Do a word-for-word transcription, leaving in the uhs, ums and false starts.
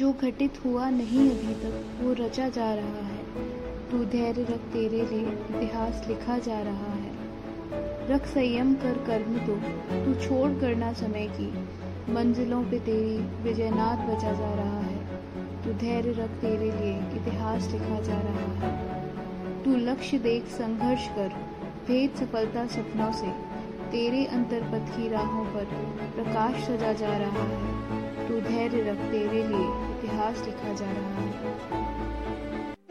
जो घटित हुआ नहीं अभी तक वो रचा जा रहा है। तू धैर्य रख, तेरे लिए इतिहास लिखा जा रहा है। रख संयम कर कर्म को, तू छोड़ करना समय की, मंजिलों पे तेरी विजयनाद बचा जा रहा है। तू धैर्य रख, तेरे लिए इतिहास लिखा जा रहा है। तू लक्ष्य देख, संघर्ष कर, भेद सफलता सपनों से, तेरे अंतर्पथ की राहों पर प्रकाश सजा जा रहा है। तू धैर्य रख, तेरे लिए इतिहास लिखा जा रहा है।